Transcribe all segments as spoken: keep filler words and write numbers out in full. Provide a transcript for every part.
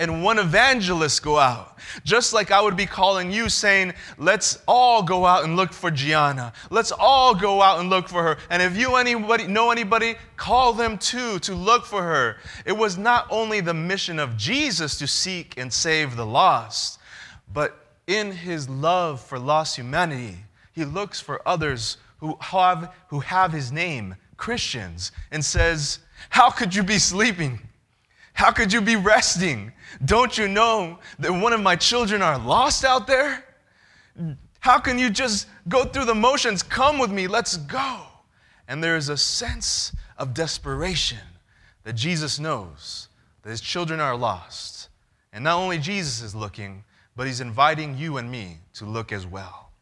and one evangelist go out. Just like I would be calling you saying, let's all go out and look for Gianna. Let's all go out and look for her. And if you anybody know anybody, call them too to look for her. It was not only the mission of Jesus to seek and save the lost, but in his love for lost humanity, he looks for others who have, who have his name, Christians, and says, how could you be sleeping? How could you be resting? Don't you know that one of my children are lost out there? How can you just go through the motions? Come with me, let's go. And there is a sense of desperation that Jesus knows that his children are lost. And not only Jesus is looking, but he's inviting you and me to look as well.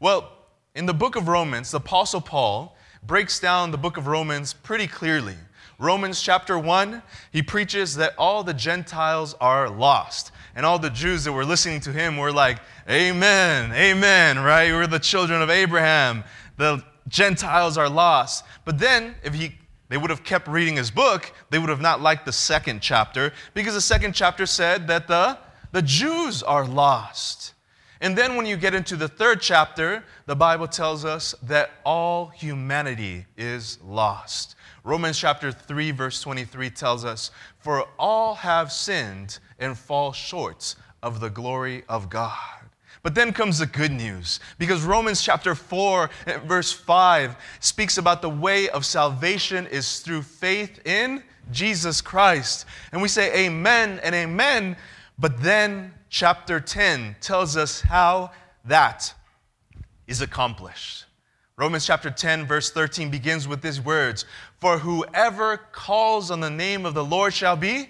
Well, in the book of Romans, the Apostle Paul breaks down the book of Romans pretty clearly. Romans chapter one, he preaches that all the Gentiles are lost. And all the Jews that were listening to him were like, amen, amen, right? We're the children of Abraham. The Gentiles are lost. But then, if he, they would have kept reading his book, they would have not liked the second chapter, because the second chapter said that the, the Jews are lost. And then when you get into the third chapter, the Bible tells us that all humanity is lost. Romans chapter three, verse twenty-three tells us, for all have sinned and fall short of the glory of God. But then comes the good news, because Romans chapter four, verse five speaks about the way of salvation is through faith in Jesus Christ. And we say amen and amen, but then chapter ten tells us how that is accomplished. Romans chapter ten, verse thirteen begins with these words, for whoever calls on the name of the Lord shall be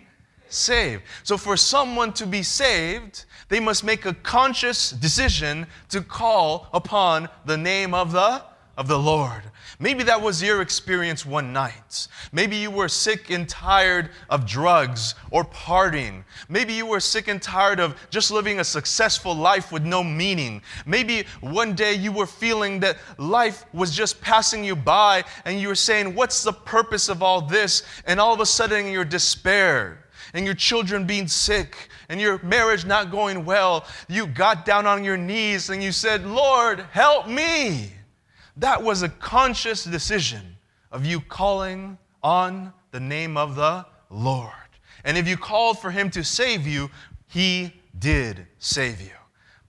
saved. So for someone to be saved, they must make a conscious decision to call upon the name of the, of the Lord. Maybe that was your experience one night. Maybe you were sick and tired of drugs or partying. Maybe you were sick and tired of just living a successful life with no meaning. Maybe one day you were feeling that life was just passing you by and you were saying, what's the purpose of all this? And all of a sudden you're despair, and your children being sick, and your marriage not going well. You got down on your knees and you said, Lord, help me. That was a conscious decision of you calling on the name of the Lord. And if you called for him to save you, he did save you.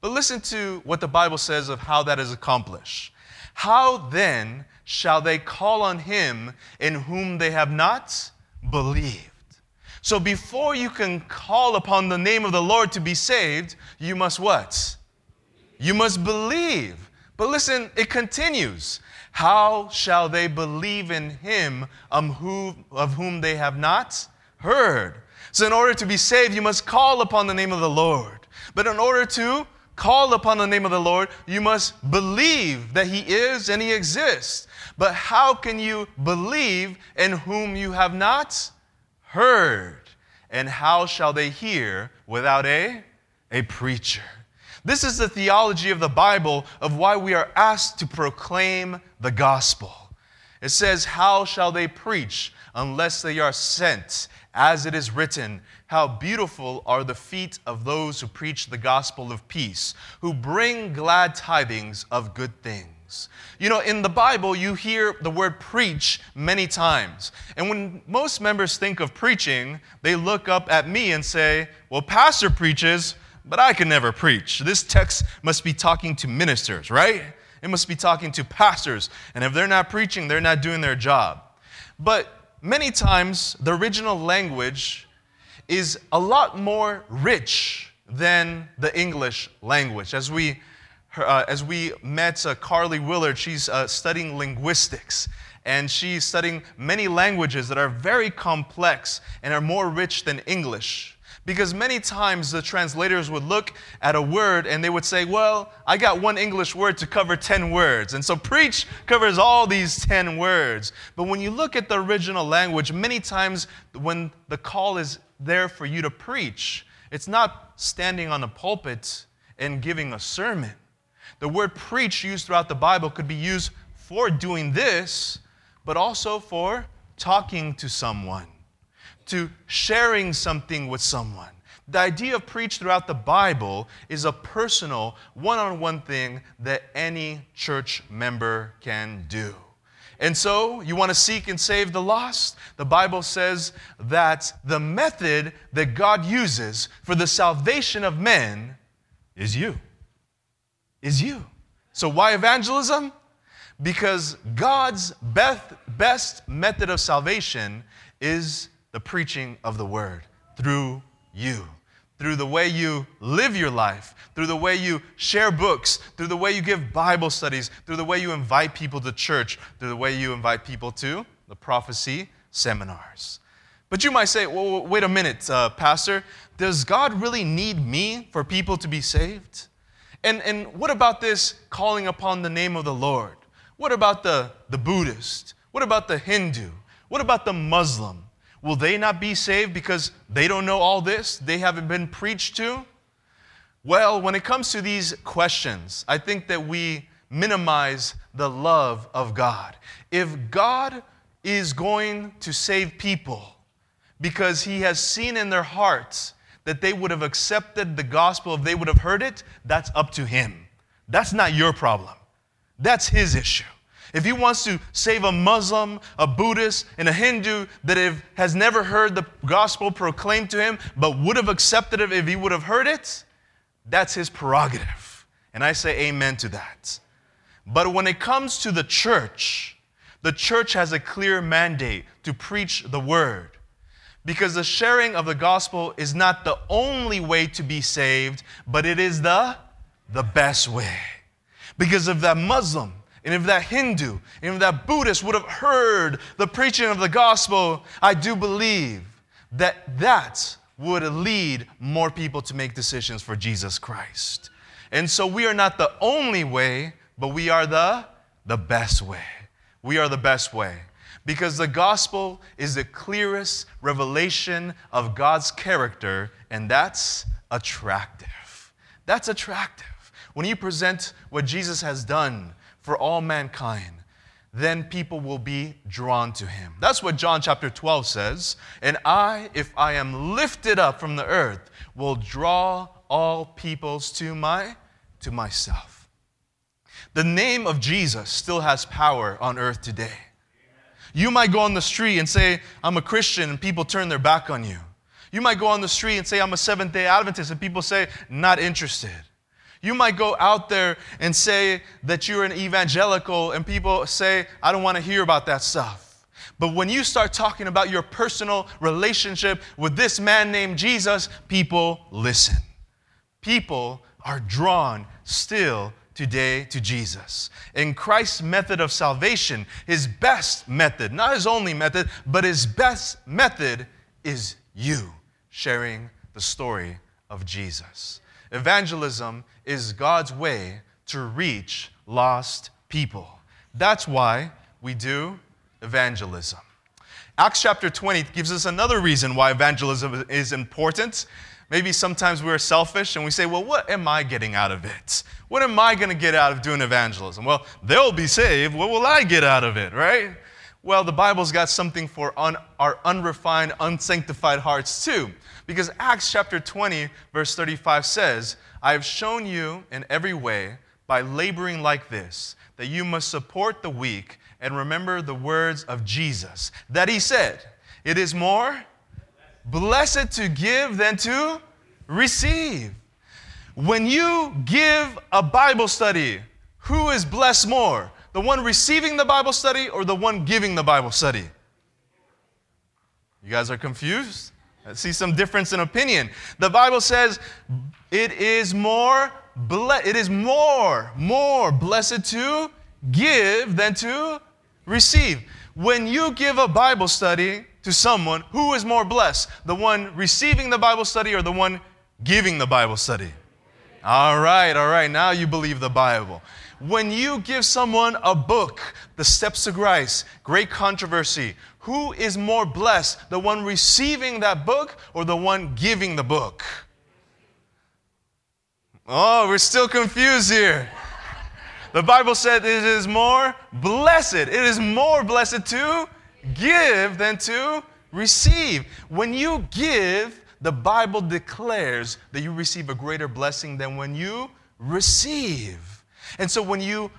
But listen to what the Bible says of how that is accomplished. How then shall they call on him in whom they have not believed? So before you can call upon the name of the Lord to be saved, you must what? You must believe. But listen, it continues. How shall they believe in him of whom, of whom they have not heard? So in order to be saved, you must call upon the name of the Lord. But in order to call upon the name of the Lord, you must believe that he is and he exists. But how can you believe in whom you have not heard? And how shall they hear without a, a preacher? This is the theology of the Bible of why we are asked to proclaim the gospel. It says, how shall they preach unless they are sent? As it is written, how beautiful are the feet of those who preach the gospel of peace, who bring glad tidings of good things. You know, in the Bible, you hear the word preach many times. And when most members think of preaching, they look up at me and say, well, pastor preaches, but I can never preach. This text must be talking to ministers, right? It must be talking to pastors. And if they're not preaching, they're not doing their job. But many times, the original language is a lot more rich than the English language. As we uh, as we met uh, Carly Willard, she's uh, studying linguistics. And she's studying many languages that are very complex and are more rich than English. Because many times the translators would look at a word and they would say, well, I got one English word to cover ten words. And so preach covers all these ten words. But when you look at the original language, many times when the call is there for you to preach, it's not standing on a pulpit and giving a sermon. The word preach used throughout the Bible could be used for doing this, but also for talking to someone, to sharing something with someone. The idea of preach throughout the Bible is a personal, one-on-one thing that any church member can do. And so, you want to seek and save the lost? The Bible says that the method that God uses for the salvation of men is you. Is you. So why evangelism? Because God's best, best method of salvation is the preaching of the word through you. Through the way you live your life, through the way you share books, through the way you give Bible studies, through the way you invite people to church, through the way you invite people to the prophecy seminars. But you might say, well, wait a minute, uh, Pastor, does God really need me for people to be saved? And, and what about this calling upon the name of the Lord? What about the, the Buddhist? What about the Hindu? What about the Muslim? Will they not be saved because they don't know all this? They haven't been preached to? Well, when it comes to these questions, I think that we minimize the love of God. If God is going to save people because He has seen in their hearts that they would have accepted the gospel if they would have heard it, that's up to Him. That's not your problem. That's His issue. If He wants to save a Muslim, a Buddhist, and a Hindu that have, has never heard the gospel proclaimed to him, but would have accepted it if he would have heard it, that's His prerogative. And I say amen to that. But when it comes to the church, the church has a clear mandate to preach the word. Because the sharing of the gospel is not the only way to be saved, but it is the, the best way. Because if that Muslim, and if that Hindu, and if that Buddhist would have heard the preaching of the gospel, I do believe that that would lead more people to make decisions for Jesus Christ. And so we are not the only way, but we are the, the best way. We are the best way. Because the gospel is the clearest revelation of God's character, and that's attractive. That's attractive. When you present what Jesus has done for all mankind, then people will be drawn to Him. That's what John chapter twelve says. And I, if I am lifted up from the earth, will draw all peoples to my, to myself. The name of Jesus still has power on earth today. Amen. You might go on the street and say, I'm a Christian, and people turn their back on you. You might go on the street and say, I'm a Seventh-day Adventist, and people say, not interested. You might go out there and say that you're an evangelical and people say, I don't want to hear about that stuff. But when you start talking about your personal relationship with this man named Jesus, people listen. People are drawn still today to Jesus. And Christ's method of salvation, His best method, not His only method, but His best method is you sharing the story of Jesus. Evangelism is God's way to reach lost people. That's why we do evangelism. Acts chapter twenty gives us another reason why evangelism is important. Maybe sometimes we're selfish and we say, well, what am I getting out of it? What am I going to get out of doing evangelism? Well, they'll be saved. What will I get out of it, right? Well, the Bible's got something for un- our unrefined, unsanctified hearts too. Because Acts chapter twenty, verse thirty-five says, I have shown you in every way by laboring like this, that you must support the weak and remember the words of Jesus, that He said, it is more blessed to give than to receive. When you give a Bible study, who is blessed more? The one receiving the Bible study or the one giving the Bible study? You guys are confused? I see some difference in opinion. The Bible says it is more ble- it is more, more blessed to give than to receive. When you give a Bible study to someone, who is more blessed? The one receiving the Bible study or the one giving the Bible study? All right, all right. Now you believe the Bible. When you give someone a book, The Steps to Christ, Great Controversy, who is more blessed, the one receiving that book or the one giving the book? Oh, we're still confused here. The Bible said it is more blessed. It is more blessed to give than to receive. When you give, the Bible declares that you receive a greater blessing than when you receive. And so when you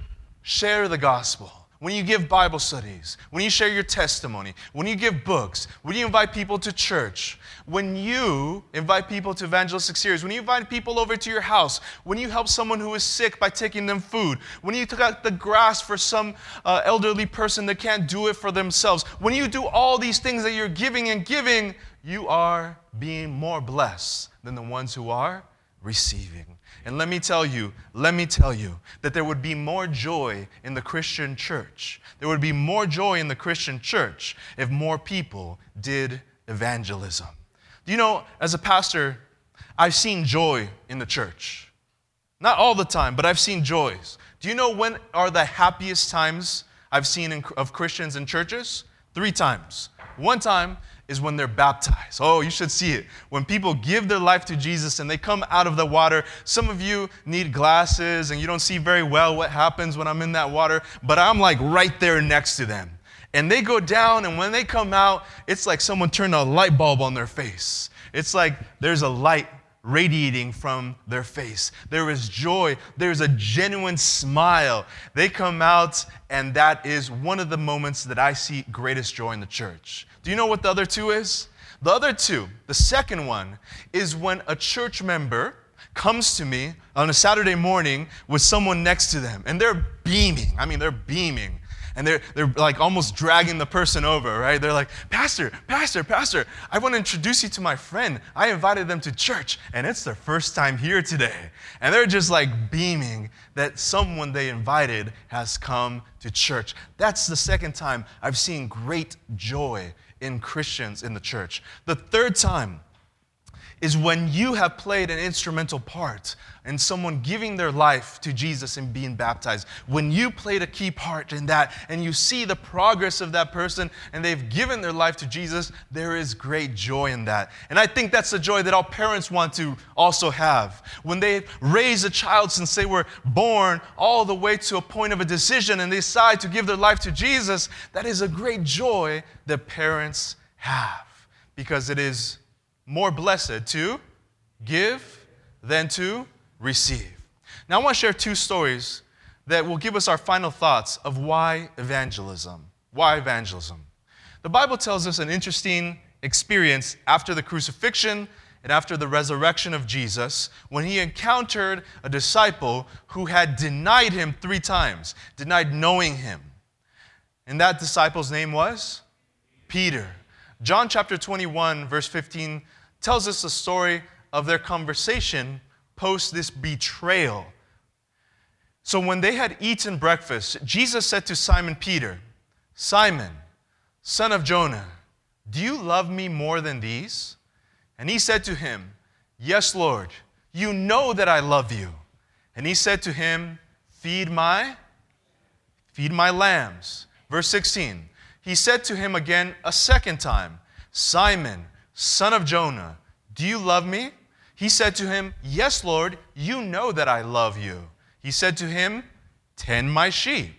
share the gospel, when you give Bible studies, when you share your testimony, when you give books, when you invite people to church, when you invite people to evangelistic series, when you invite people over to your house, when you help someone who is sick by taking them food, when you took out the grass for some uh, elderly person that can't do it for themselves, when you do all these things that you're giving and giving, you are being more blessed than the ones who are receiving. And let me tell you, let me tell you that there would be more joy in the Christian church. There would be more joy in the Christian church if more people did evangelism. Do you know, as a pastor, I've seen joy in the church. Not all the time, but I've seen joys. Do you know when are the happiest times I've seen in, of Christians in churches? Three times. One time is when they're baptized. Oh, you should see it. When people give their life to Jesus and they come out of the water, some of you need glasses and you don't see very well what happens when I'm in that water, but I'm like right there next to them. And they go down, and when they come out, it's like someone turned a light bulb on their face. It's like there's a light radiating from their face. There is joy. There is a genuine smile. They come out, and that is one of the moments that I see greatest joy in the church. Do you know what the other two is? The other two, the second one, is when a church member comes to me on a Saturday morning with someone next to them, and they're beaming. I mean, they're beaming. And they're, they're like almost dragging the person over, right? They're like, Pastor, Pastor, Pastor, I want to introduce you to my friend. I invited them to church, and it's their first time here today. And they're just like beaming that someone they invited has come to church. That's the second time I've seen great joy in Christians in the church. The third time is when you have played an instrumental part in someone giving their life to Jesus and being baptized. When you played a key part in that and you see the progress of that person and they've given their life to Jesus, there is great joy in that. And I think that's the joy that all parents want to also have. When they raise a child since they were born all the way to a point of a decision and they decide to give their life to Jesus, that is a great joy that parents have, because it is more blessed to give than to receive. Now I want to share two stories that will give us our final thoughts of why evangelism. Why evangelism? The Bible tells us an interesting experience after the crucifixion and after the resurrection of Jesus, when he encountered a disciple who had denied him three times, denied knowing him. And that disciple's name was Peter. John chapter twenty-one, verse fifteen, tells us the story of their conversation post this betrayal. So when they had eaten breakfast, Jesus said to Simon Peter, "Simon, son of Jonah, do you love me more than these?" And he said to him, "Yes, Lord, you know that I love you." And he said to him, "Feed my, feed my lambs." Verse sixteen. He said to him again a second time, "Simon, son of Jonah, do you love me?" He said to him, "Yes, Lord, you know that I love you." He said to him, "Tend my sheep."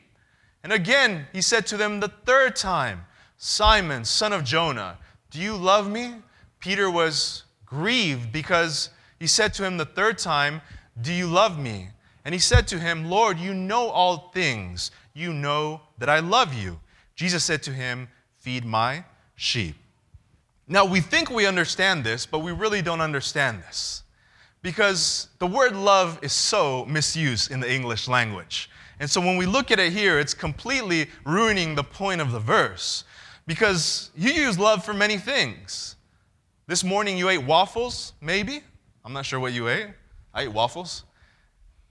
And again he said to them the third time, "Simon, son of Jonah, do you love me?" Peter was grieved because he said to him the third time, "Do you love me?" And he said to him, "Lord, you know all things. You know that I love you." Jesus said to him, "Feed my sheep." Now, we think we understand this, but we really don't understand this, because the word love is so misused in the English language. And so when we look at it here, it's completely ruining the point of the verse, because you use love for many things. This morning you ate waffles, maybe. I'm not sure what you ate. I ate waffles.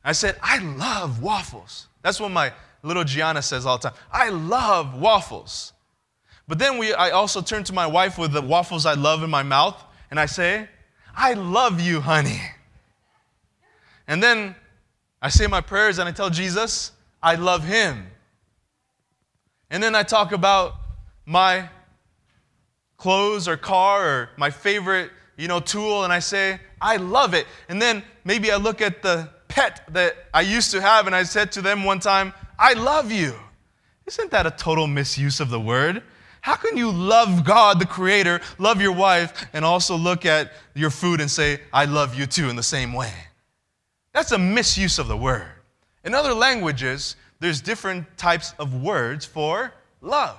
I said, "I love waffles." That's what my little Gianna says all the time. I love waffles. But then we, I also turn to my wife with the waffles I love in my mouth, and I say, "I love you, honey." And then I say my prayers, and I tell Jesus, I love him. And then I talk about my clothes or car or my favorite, you know, tool, and I say, I love it. And then maybe I look at the pet that I used to have, and I said to them one time, "I love you." Isn't that a total misuse of the word? How can you love God, the Creator, love your wife, and also look at your food and say, I love you too in the same way? That's a misuse of the word. In other languages, there's different types of words for love.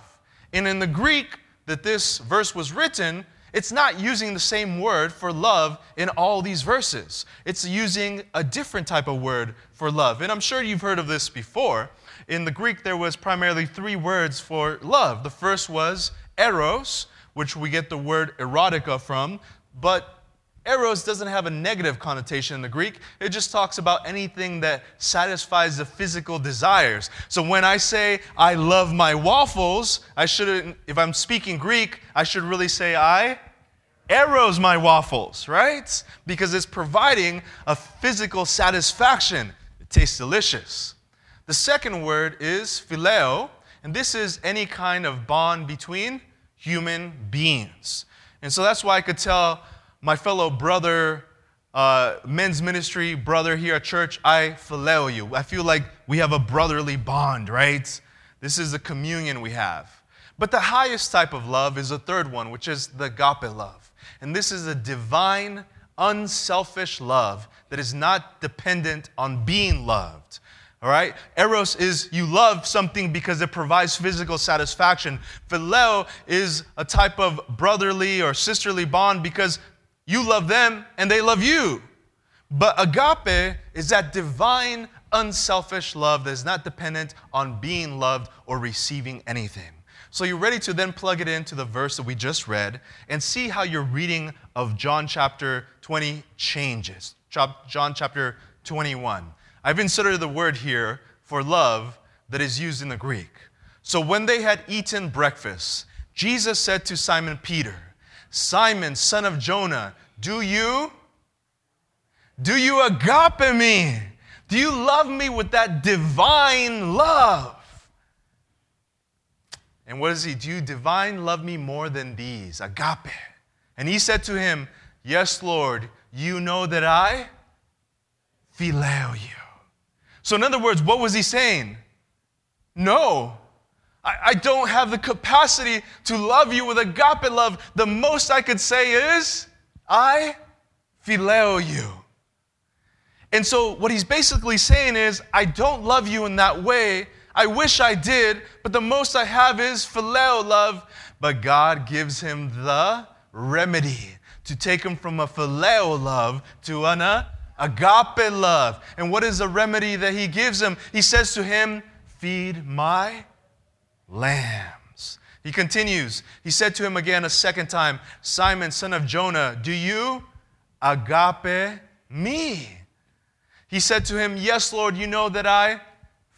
And in the Greek that this verse was written, it's not using the same word for love in all these verses. It's using a different type of word for love. And I'm sure you've heard of this before. In the Greek, there was primarily three words for love. The first was eros, which we get the word erotica from. But eros doesn't have a negative connotation in the Greek. It just talks about anything that satisfies the physical desires. So when I say, I love my waffles, I shouldn't, if I'm speaking Greek, I should really say, I eros my waffles, right? Because it's providing a physical satisfaction. It tastes delicious. The second word is phileo, and this is any kind of bond between human beings. And so that's why I could tell my fellow brother, uh, men's ministry brother here at church, I phileo you. I feel like we have a brotherly bond, right? This is the communion we have. But the highest type of love is the third one, which is the agape love. And this is a divine, unselfish love that is not dependent on being loved. All right? Eros is you love something because it provides physical satisfaction. Phileo is a type of brotherly or sisterly bond because you love them and they love you. But agape is that divine, unselfish love that is not dependent on being loved or receiving anything. So you're ready to then plug it into the verse that we just read and see how your reading of John chapter twenty changes. John chapter twenty-one. I've inserted the word here for love that is used in the Greek. So when they had eaten breakfast, Jesus said to Simon Peter, Simon, son of Jonah, do you, do you agape me? Do you love me with that divine love? And what does he do? Divine love me more than these, agape. And he said to him, yes, Lord, you know that I phileo you. So in other words, what was he saying? No, I, I don't have the capacity to love you with agape love. The most I could say is, I phileo you. And so what he's basically saying is, I don't love you in that way. I wish I did, but the most I have is phileo love. But God gives him the remedy to take him from a phileo love to an agape love. And what is the remedy that he gives him? He says to him, feed my lambs. He continues. He said to him again a second time, Simon, son of Jonah, do you agape me? He said to him, yes, Lord, you know that I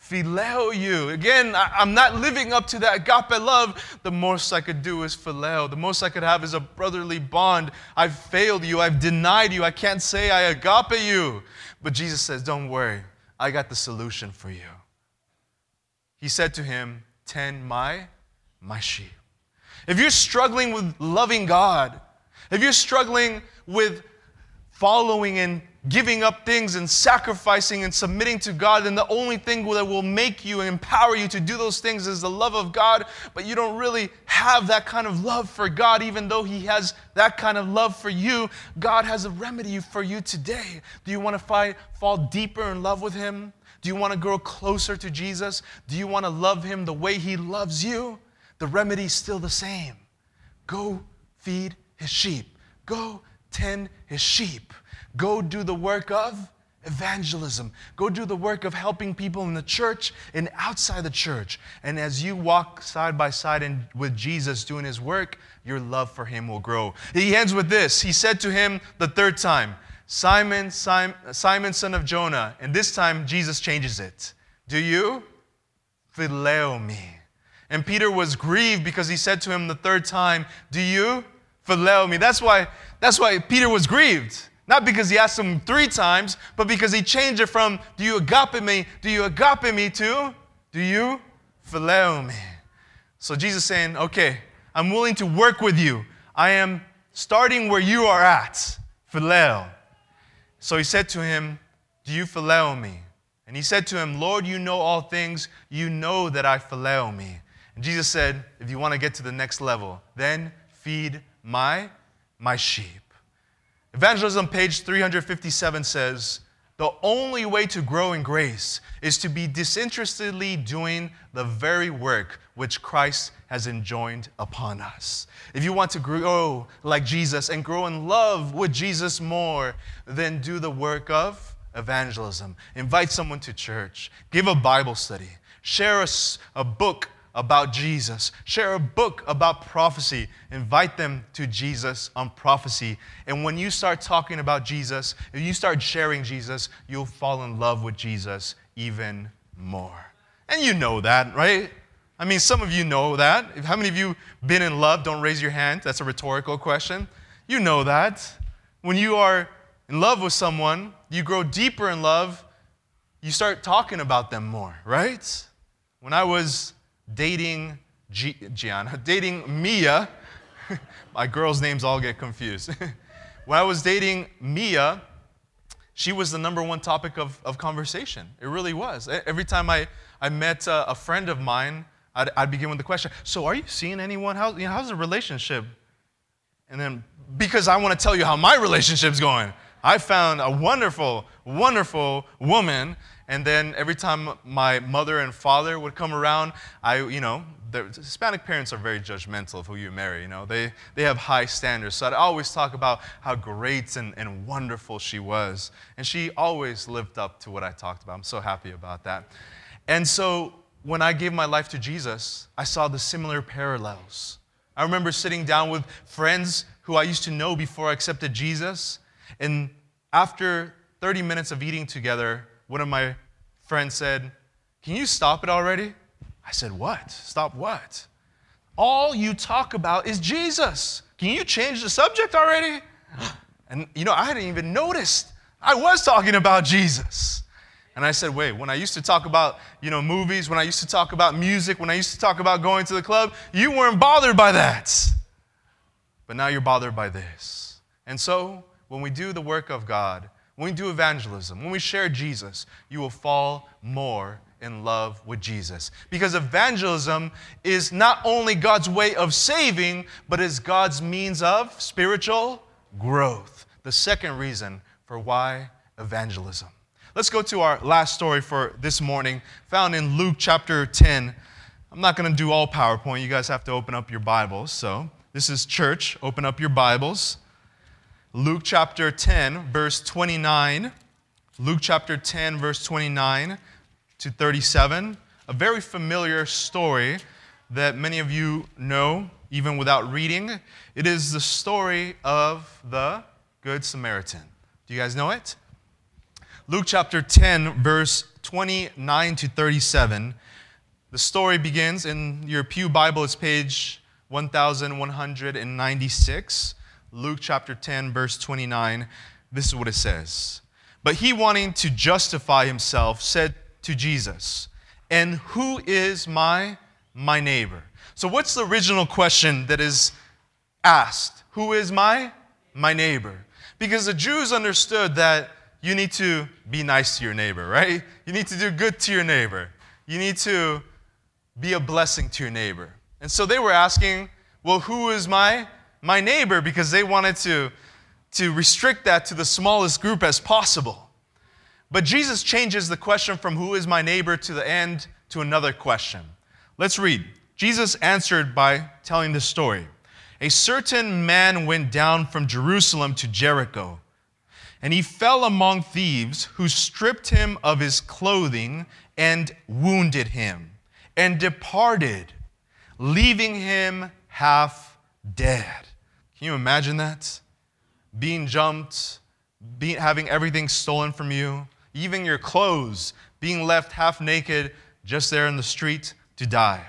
phileo you. Again, I, I'm not living up to that agape love. The most I could do is phileo. The most I could have is a brotherly bond. I've failed you. I've denied you. I can't say I agape you. But Jesus says, don't worry. I got the solution for you. He said to him, tend my, my sheep. If you're struggling with loving God, if you're struggling with following and giving up things and sacrificing and submitting to God, then the only thing that will make you and empower you to do those things is the love of God, but you don't really have that kind of love for God, even though He has that kind of love for you. God has a remedy for you today. Do you want to fight, fall deeper in love with Him? Do you want to grow closer to Jesus? Do you want to love Him the way He loves you? The remedy is still the same. Go feed His sheep. Go tend His sheep. Go do the work of evangelism. Go do the work of helping people in the church and outside the church. And as you walk side by side in, with Jesus doing His work, your love for Him will grow. He ends with this. He said to him the third time, Simon, Simon, Simon son of Jonah. And this time Jesus changes it. Do you phileo me? And Peter was grieved because he said to him the third time, do you phileo me? That's why, that's why Peter was grieved. Not because he asked him three times, but because he changed it from, do you agape me, do you agape me, to, do you phileo me? So Jesus is saying, okay, I'm willing to work with you. I am starting where you are at, phileo. So he said to him, do you phileo me? And he said to him, Lord, you know all things. You know that I phileo me. And Jesus said, if you want to get to the next level, then feed my, my sheep. Evangelism, page three fifty-seven, says, the only way to grow in grace is to be disinterestedly doing the very work which Christ has enjoined upon us. If you want to grow like Jesus and grow in love with Jesus more, then do the work of evangelism. Invite someone to church. Give a Bible study. Share a, a book about Jesus. Share a book about prophecy. Invite them to Jesus on prophecy. And when you start talking about Jesus, if you start sharing Jesus, you'll fall in love with Jesus even more. And you know that, right? I mean, some of you know that. How many of you been in love? Don't raise your hand. That's a rhetorical question. You know that. When you are in love with someone, you grow deeper in love, you start talking about them more, right? When I was dating G- Gianna, dating Mia. My girls' names all get confused. When I was dating Mia, she was the number one topic of, of conversation. It really was. Every time I, I met uh, a friend of mine, I'd, I'd begin with the question, so are you seeing anyone? How, you know, how's the relationship? And then, because I want to tell you how my relationship's going. I found a wonderful, wonderful woman. And then every time my mother and father would come around, I, you know, the Hispanic parents are very judgmental of who you marry, you know. They they have high standards. So I'd always talk about how great and, and wonderful she was. And she always lived up to what I talked about. I'm so happy about that. And so when I gave my life to Jesus, I saw the similar parallels. I remember sitting down with friends who I used to know before I accepted Jesus. And after thirty minutes of eating together, one of my friends said, can you stop it already? I said, what? Stop what? All you talk about is Jesus. Can you change the subject already? And, you know, I hadn't even noticed. I was talking about Jesus. And I said, wait, when I used to talk about, you know, movies, when I used to talk about music, when I used to talk about going to the club, you weren't bothered by that. But now you're bothered by this. And so when we do the work of God, when we do evangelism, when we share Jesus, you will fall more in love with Jesus. Because evangelism is not only God's way of saving, but is God's means of spiritual growth. The second reason for why evangelism. Let's go to our last story for this morning, found in Luke chapter ten. I'm not going to do all PowerPoint. You guys have to open up your Bibles. So this is church. Open up your Bibles. Luke chapter ten, verse twenty-nine. Luke chapter ten, verse twenty-nine to thirty-seven. A very familiar story that many of you know, even without reading. It is the story of the Good Samaritan. Do you guys know it? Luke chapter ten, verse twenty-nine to thirty-seven. The story begins in your Pew Bible. It's page eleven ninety-six. Luke chapter ten, verse twenty-nine, this is what it says. But he, wanting to justify himself, said to Jesus, and who is my, my neighbor? So what's the original question that is asked? Who is my, my neighbor? Because the Jews understood that you need to be nice to your neighbor, right? You need to do good to your neighbor. You need to be a blessing to your neighbor. And so they were asking, well, who is my my neighbor, because they wanted to, to restrict that to the smallest group as possible. But Jesus changes the question from who is my neighbor to the end to another question. Let's read. Jesus answered by telling this story. A certain man went down from Jerusalem to Jericho, and he fell among thieves who stripped him of his clothing and wounded him, and departed, leaving him half dead. Can you imagine that? Being jumped, being, having everything stolen from you, even your clothes, being left half naked just there in the street to die.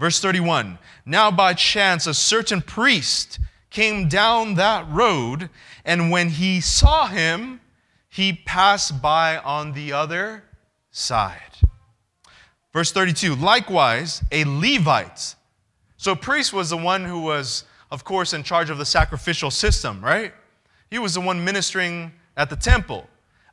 Verse thirty-one, now by chance a certain priest came down that road, and when he saw him, he passed by on the other side. Verse thirty-two, likewise a Levite. So a priest was the one who was, of course, in charge of the sacrificial system, right? He was the one ministering at the temple.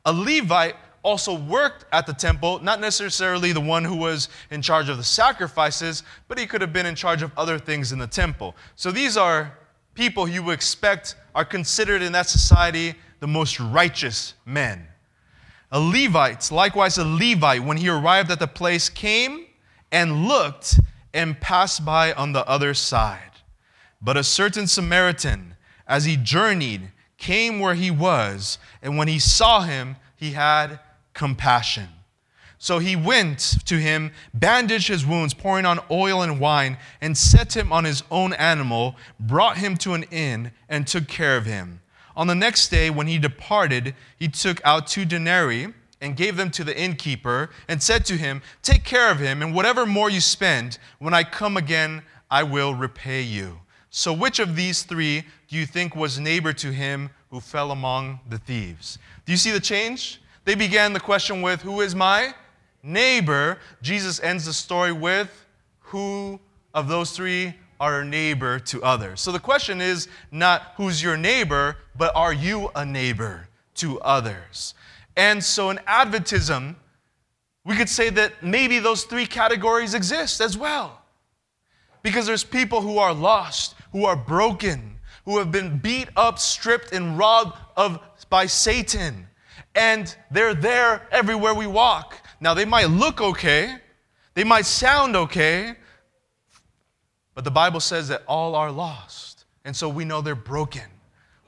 A Levite also worked at the temple, not necessarily the one who was in charge of the sacrifices, but he could have been in charge of other things in the temple. So these are people you would expect are considered in that society the most righteous men. A Levite, likewise a Levite, when he arrived at the place, came and looked and passed by on the other side. But a certain Samaritan, as he journeyed, came where he was, and when he saw him, he had compassion. So he went to him, bandaged his wounds, pouring on oil and wine, and set him on his own animal, brought him to an inn, and took care of him. On the next day, when he departed, he took out two denarii and gave them to the innkeeper, and said to him, "Take care of him, and whatever more you spend, when I come again, I will repay you." So which of these three do you think was neighbor to him who fell among the thieves? Do you see the change? They began the question with, who is my neighbor? Jesus ends the story with, who of those three are a neighbor to others? So the question is not who's your neighbor, but are you a neighbor to others? And so in Adventism, we could say that maybe those three categories exist as well. Because there's people who are lost, who are broken, who have been beat up, stripped, and robbed of by Satan. And they're there everywhere we walk. Now, they might look okay. They might sound okay. But the Bible says that all are lost. And so we know they're broken.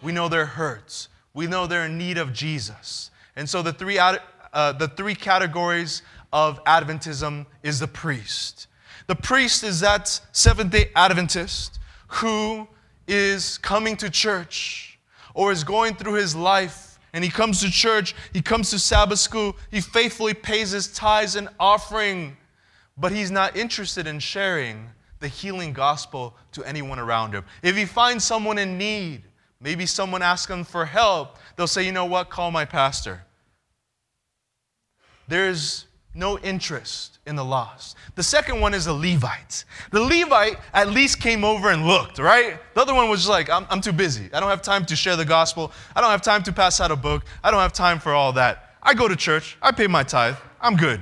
We know they're hurt. We know they're in need of Jesus. And so the three, uh, the three categories of Adventism is the priest. The priest is that Seventh-day Adventist who is coming to church or is going through his life, and he comes to church, he comes to Sabbath school, he faithfully pays his tithes and offering, but he's not interested in sharing the healing gospel to anyone around him. If he finds someone in need, maybe someone asks him for help, they'll say, you know what, call my pastor. There's no interest in the lost. The second one is the Levite. The Levite at least came over and looked, right? The other one was just like, I'm, I'm too busy. I don't have time to share the gospel. I don't have time to pass out a book. I don't have time for all that. I go to church. I pay my tithe. I'm good.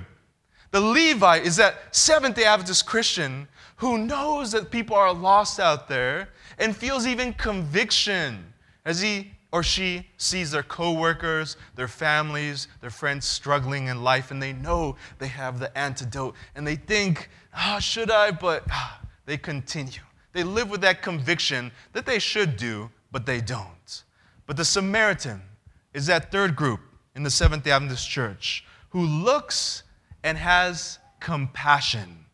The Levite is that Seventh-day Adventist Christian who knows that people are lost out there and feels even conviction as he or she sees their coworkers, their families, their friends struggling in life, and they know they have the antidote. And they think, ah, oh, should I? But ah, they continue. They live with that conviction that they should do, but they don't. But the Samaritan is that third group in the Seventh-day Adventist Church who looks and has compassion.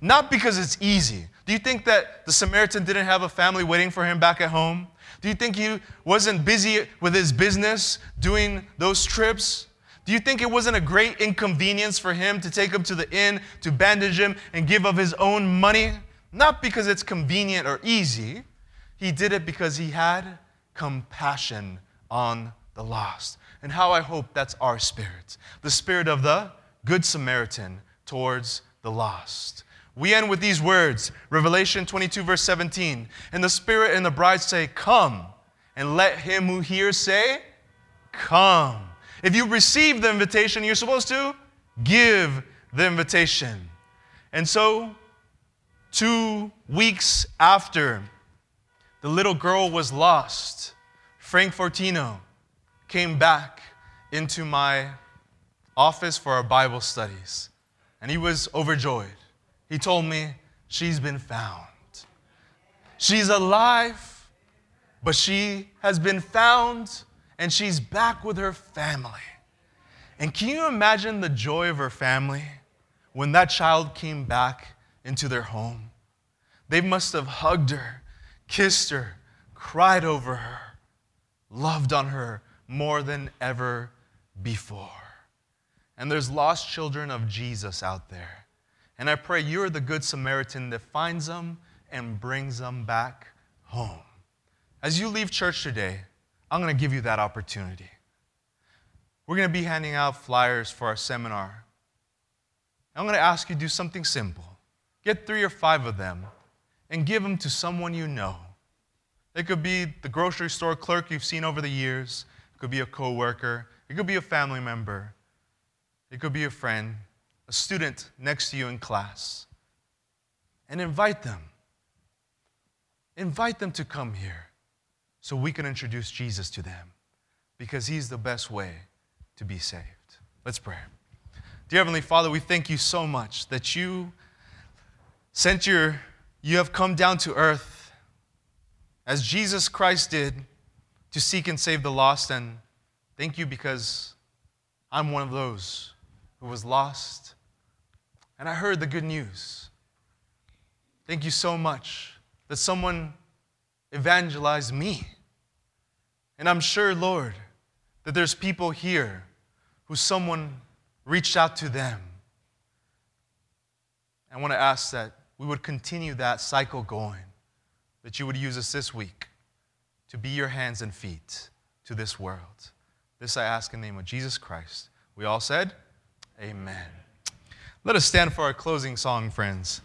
Not because it's easy. Do you think that the Samaritan didn't have a family waiting for him back at home? Do you think he wasn't busy with his business doing those trips? Do you think it wasn't a great inconvenience for him to take him to the inn, to bandage him, and give of his own money? Not because it's convenient or easy. He did it because he had compassion on the lost. And how I hope that's our spirit, the spirit of the Good Samaritan towards the lost. We end with these words, Revelation twenty-two, verse seventeen. And the Spirit and the bride say, come. And let him who hears say, come. If you receive the invitation, you're supposed to give the invitation. And so, two weeks after the little girl was lost, Frank Fortino came back into my office for our Bible studies. And he was overjoyed. He told me, she's been found. She's alive, but she has been found, and she's back with her family. And can you imagine the joy of her family when that child came back into their home? They must have hugged her, kissed her, cried over her, loved on her more than ever before. And there's lost children of Jesus out there. And I pray you're the Good Samaritan that finds them and brings them back home. As you leave church today, I'm going to give you that opportunity. We're going to be handing out flyers for our seminar. I'm going to ask you to do something simple. Get three or five of them and give them to someone you know. It could be the grocery store clerk you've seen over the years. It could be a coworker. It could be a family member. It could be a friend, a student next to you in class. And invite them. Invite them to come here so we can introduce Jesus to them, because he's the best way to be saved. Let's pray. Dear Heavenly Father, we thank you so much that you sent your, you have come down to earth as Jesus Christ did to seek and save the lost. And thank you, because I'm one of those who was lost, and I heard the good news. Thank you so much that someone evangelized me. And I'm sure, Lord, that there's people here who someone reached out to them. I want to ask that we would continue that cycle going, that you would use us this week to be your hands and feet to this world. This I ask in the name of Jesus Christ. We all said, amen. Let us stand for our closing song, friends.